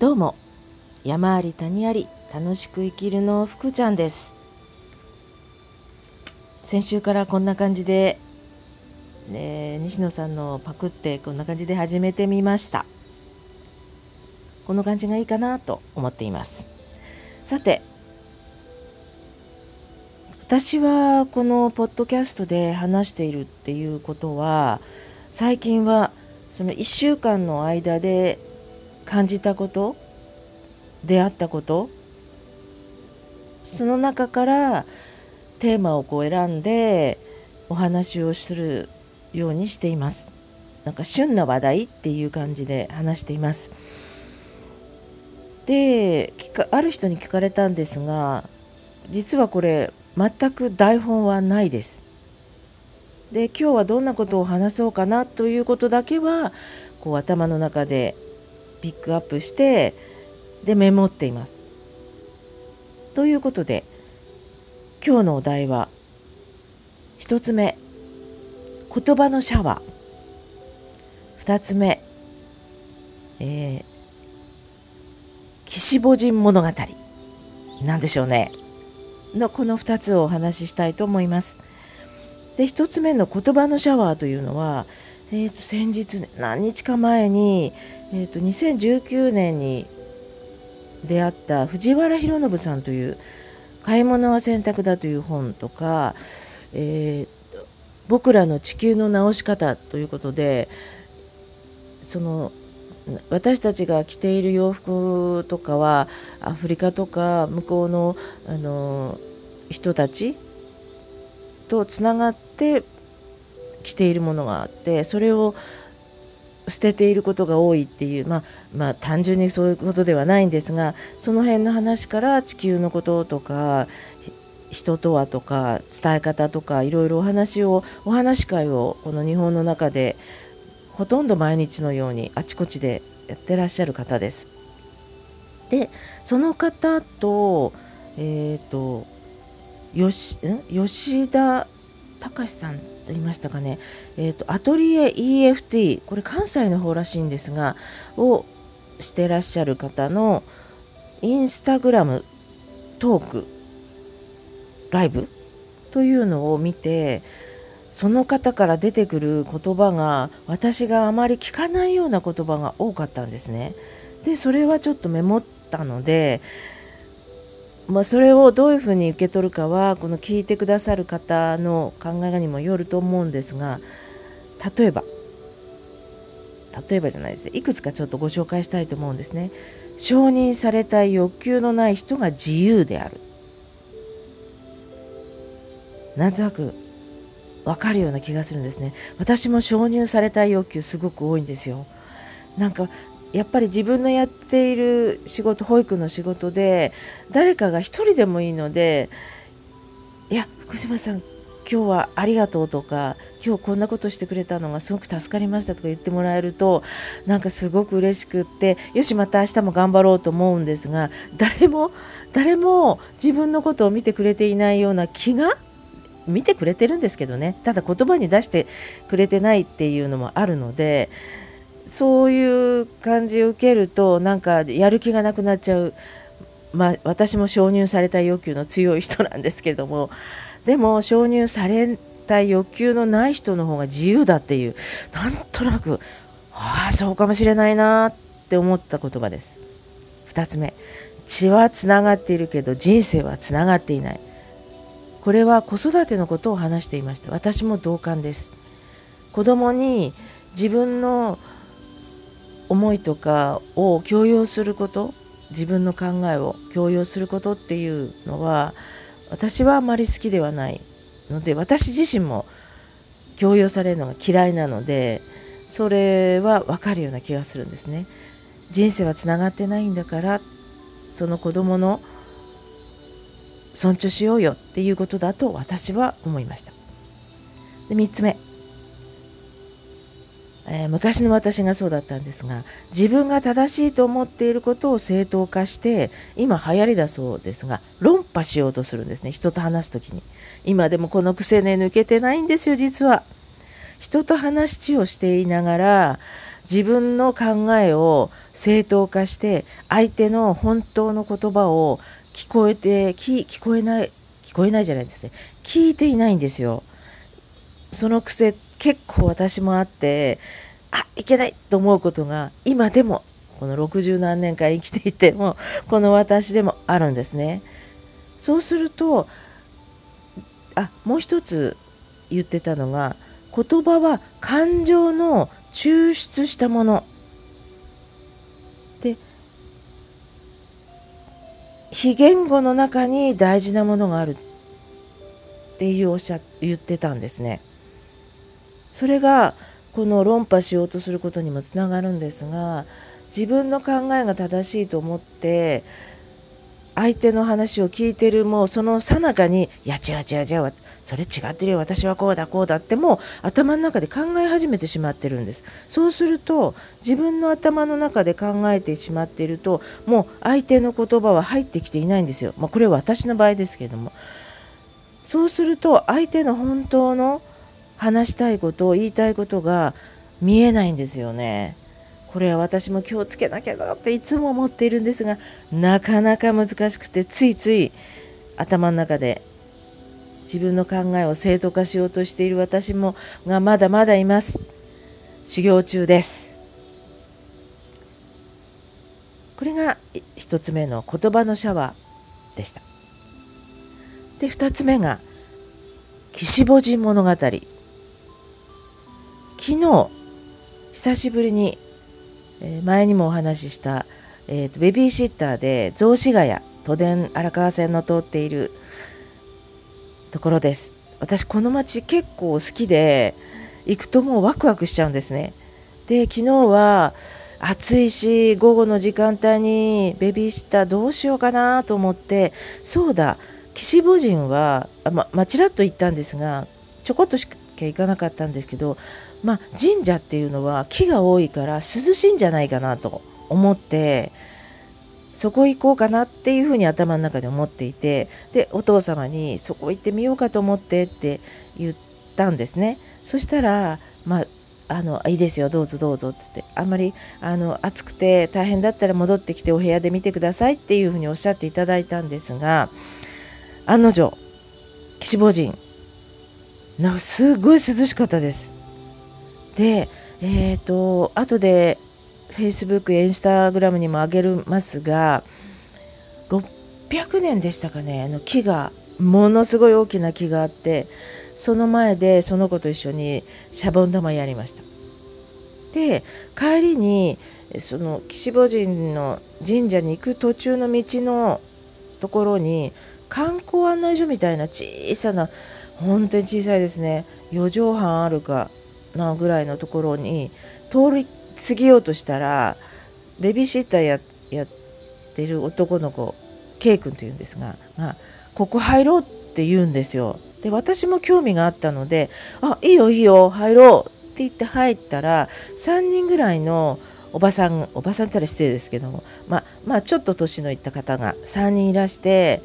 どうも、山あり谷あり楽しく生きるの福ちゃんです。先週からこんな感じで、西野さんのパクってこんな感じで始めてみました。この感じがいいかなと思っています。さて、私はこのポッドキャストで話しているっていうことは、最近はその1週間の間で感じたこと、出会ったこと、その中からテーマをこう選んでお話をするようにしています。なんか旬な話題っていう感じで話しています。で、ある人に聞かれたんですが、実はこれ全く台本はないです。で、今日はどんなことを話そうかなということだけはこう頭の中でピックアップして、でメモっています。ということで、今日のお題は1つ目、言葉のシャワー。2つ目、岸母人物語なんでしょうねのこの2つをお話ししたいと思います。で、1つ目の言葉のシャワーというのは、先日、何日か前に、2019年に出会った藤原博信さんという買い物は選択だという本とか、僕らの地球の直し方ということで、その私たちが着ている洋服とかはアフリカとか向こうの、人たちとつながって着ているものがあって、それを捨てていることが多いっていう、まあ単純にそういうことではないんですが、その辺の話から地球のこととか人とはとか伝え方とかいろいろお話し会をこの日本の中でほとんど毎日のようにあちこちでやってらっしゃる方です。で、その方と、吉田隆さんいましたかね、アトリエ EFT、 これ関西の方らしいんですが、をしてらっしゃる方のインスタグラムトークライブというのを見て、その方から出てくる言葉が私があまり聞かないような言葉が多かったんですね。で、それはちょっとメモったので、それをどういうふうに受け取るかはこの聞いてくださる方の考えにもよると思うんですが、例えばじゃないですね、いくつかちょっとご紹介したいと思うんですね。承認されたい欲求のない人が自由である。なんとなく分かるような気がするんですね。私も承認されたい欲求すごく多いんですよ。なんかやっぱり自分のやっている仕事、保育の仕事で誰かが一人でもいいので、いや福島さん今日はありがとうとか、今日こんなことしてくれたのがすごく助かりましたとか言ってもらえると、なんかすごく嬉しくって、よしまた明日も頑張ろうと思うんですが、誰も自分のことを見てくれていないような気が、見てくれてるんですけどね、ただ言葉に出してくれてないっていうのもあるので、そういう感じを受けるとなんかやる気がなくなっちゃう。私も承認されたい欲求の強い人なんですけれども、でも承認されたい欲求のない人の方が自由だっていう、なんとなくそうかもしれないなって思った言葉です。2つ目、血はつながっているけど人生はつながっていない。これは子育てのことを話していました。私も同感です。子供に自分の思いとかを強要すること、自分の考えを強要することっていうのは私はあまり好きではないので、私自身も強要されるのが嫌いなので、それは分かるような気がするんですね。人生はつながってないんだから、その子供の尊重しようよっていうことだと私は思いました。で、3つ目、昔の私がそうだったんですが、自分が正しいと思っていることを正当化して、今流行りだそうですが論破しようとするんですね。人と話すときに。今でもこの癖ね、抜けてないんですよ実は。人と話をしていながら自分の考えを正当化して相手の本当の言葉を聞いていないんですよ。その癖結構私もあって、あ、いけないと思うことが今でもこの60何年間生きていてもこの私でもあるんですね。そうすると、あ、もう一つ言ってたのが、言葉は感情の抽出したもので、非言語の中に大事なものがあるっていう言ってたんですね。それがこの論破しようとすることにもつながるんですが、自分の考えが正しいと思って相手の話を聞いてる、もうその最中に、いや違う、それ違ってるよ、私はこうだってもう頭の中で考え始めてしまってるんです。そうすると自分の頭の中で考えてしまっていると、もう相手の言葉は入ってきていないんですよ。まあ、これは私の場合ですけれども、そうすると相手の本当の話したいことを言いたいことが見えないんですよね。これは私も気をつけなきゃなっていつも思っているんですが、なかなか難しくて、ついつい頭の中で自分の考えを正当化しようとしている私もがまだまだいます。修行中です。これが一つ目の言葉のシャワーでした。で、二つ目が岸母人物語。昨日久しぶりに、前にもお話しした、ベビーシッターで雑司ヶ谷、都電荒川線の通っているところです。私この街結構好きで、行くともうワクワクしちゃうんですね。で、昨日は暑いし午後の時間帯にベビーシッターどうしようかなと思って、そうだ、岸母人はちらっと行ったんですが、ちょこっとしか行かなかったんですけど、神社っていうのは木が多いから涼しいんじゃないかなと思って、そこ行こうかなっていうふうに頭の中で思っていて、でお父様にそこ行ってみようかと思ってって言ったんですね。そしたら、いいですよ、どうぞって言って、あんまり暑くて大変だったら戻ってきてお部屋で見てくださいっていうふうにおっしゃっていただいたんですが、案の定岸母人すごい涼しかったです。で、後でフェイスブックやインスタグラムにもあげますが、600年でしたかね、木がものすごい大きな木があって、その前でその子と一緒にシャボン玉やりました。で、帰りにその岸母神の神社に行く途中の道のところに観光案内所みたいな小さな、本当に小さいですね、4畳半あるかなぐらいのところに通り過ぎようとしたら、ベビーシッターやってる男の子 K 君というんですが、ここ入ろうって言うんですよ。で、私も興味があったので、あ、いいよ入ろうって言って入ったら、3人ぐらいのおばさんったら失礼ですけども、ちょっと年のいった方が3人いらして、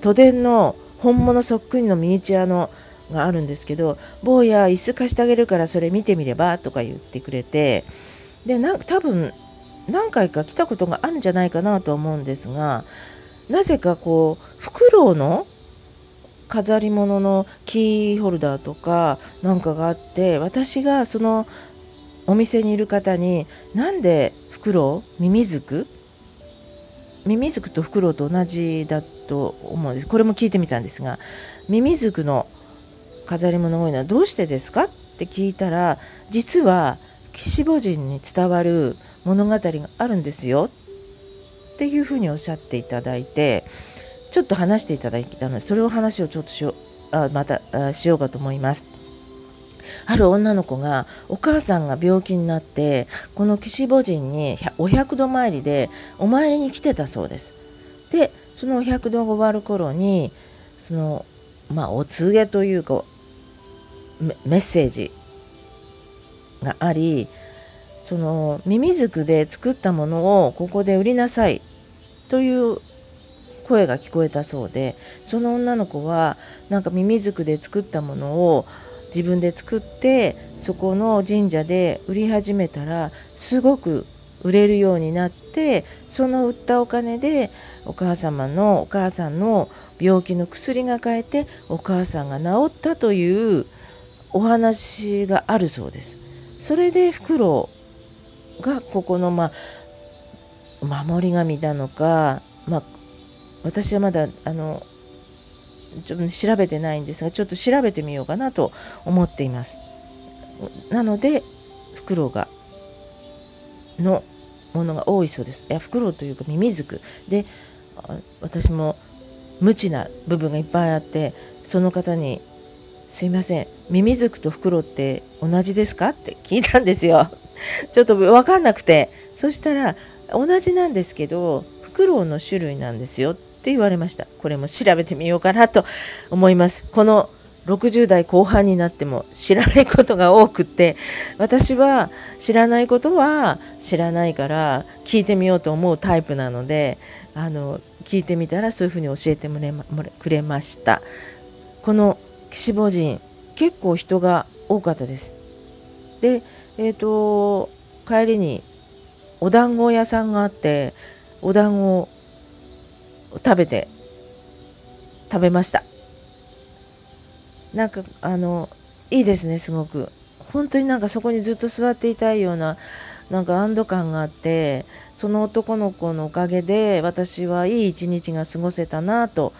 都電の本物そっくりのミニチュアのがあるんですけど、坊や椅子貸してあげるからそれ見てみればとか言ってくれて、で多分何回か来たことがあるんじゃないかなと思うんですが、なぜかこうフクロウの飾り物のキーホルダーとかなんかがあって、私がそのお店にいる方に、なんでフクロウ、ミミズクとフクロウと同じだと思うんです。これも聞いてみたんですが、ミミズクの飾り物が多いのはどうしてですかって聞いたら、実は岸母神に伝わる物語があるんですよっていうふうにおっしゃっていただいて、ちょっと話していただいたので、それを話をちょっとしようかと思います。ある女の子が、お母さんが病気になって、この岸母神にお百度参りでお参りに来てたそうです。で、そのお百度が終わる頃に、そのお告げというかメッセージがあり、そのミミズクで作ったものをここで売りなさいという声が聞こえたそうで、その女の子はミミズクで作ったものを自分で作ってそこの神社で売り始めたらすごく売れるようになって、その売ったお金でお母さんの病気の薬が買えてお母さんが治ったというお話があるそうです。それでフクロウがここの守り神なのか、私はまだちょっと調べてないんですが、ちょっと調べてみようかなと思っています。なのでフクロウがのものが多いそうです。いや、フクロウというかミミズクで、私も無知な部分がいっぱいあって、その方にすいません、ミミズクとフクロウって同じですかって聞いたんですよ。ちょっと分かんなくて、そしたら同じなんですけどフクロウの種類なんですよって言われました。これも調べてみようかなと思います。この60代後半になっても知らないことが多くて、私は知らないことは知らないから聞いてみようと思うタイプなので、聞いてみたらそういうふうに教えてくれました。この岸母神、結構人が多かったです。で、帰りにお団子屋さんがあって、お団子を食べました。なんかいいですね。すごく本当になんかそこにずっと座っていたいような、なんか安堵感があって、その男の子のおかげで私はいい一日が過ごせたなと、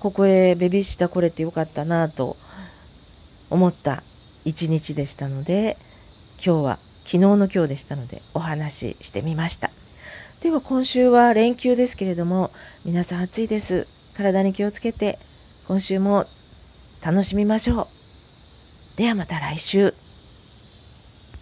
ここへベビーシッター来れてよかったなと思った一日でしたので、昨日の今日でしたのでお話ししてみました。では今週は連休ですけれども、皆さん暑いです。体に気をつけて今週も楽しみましょう。ではまた来週。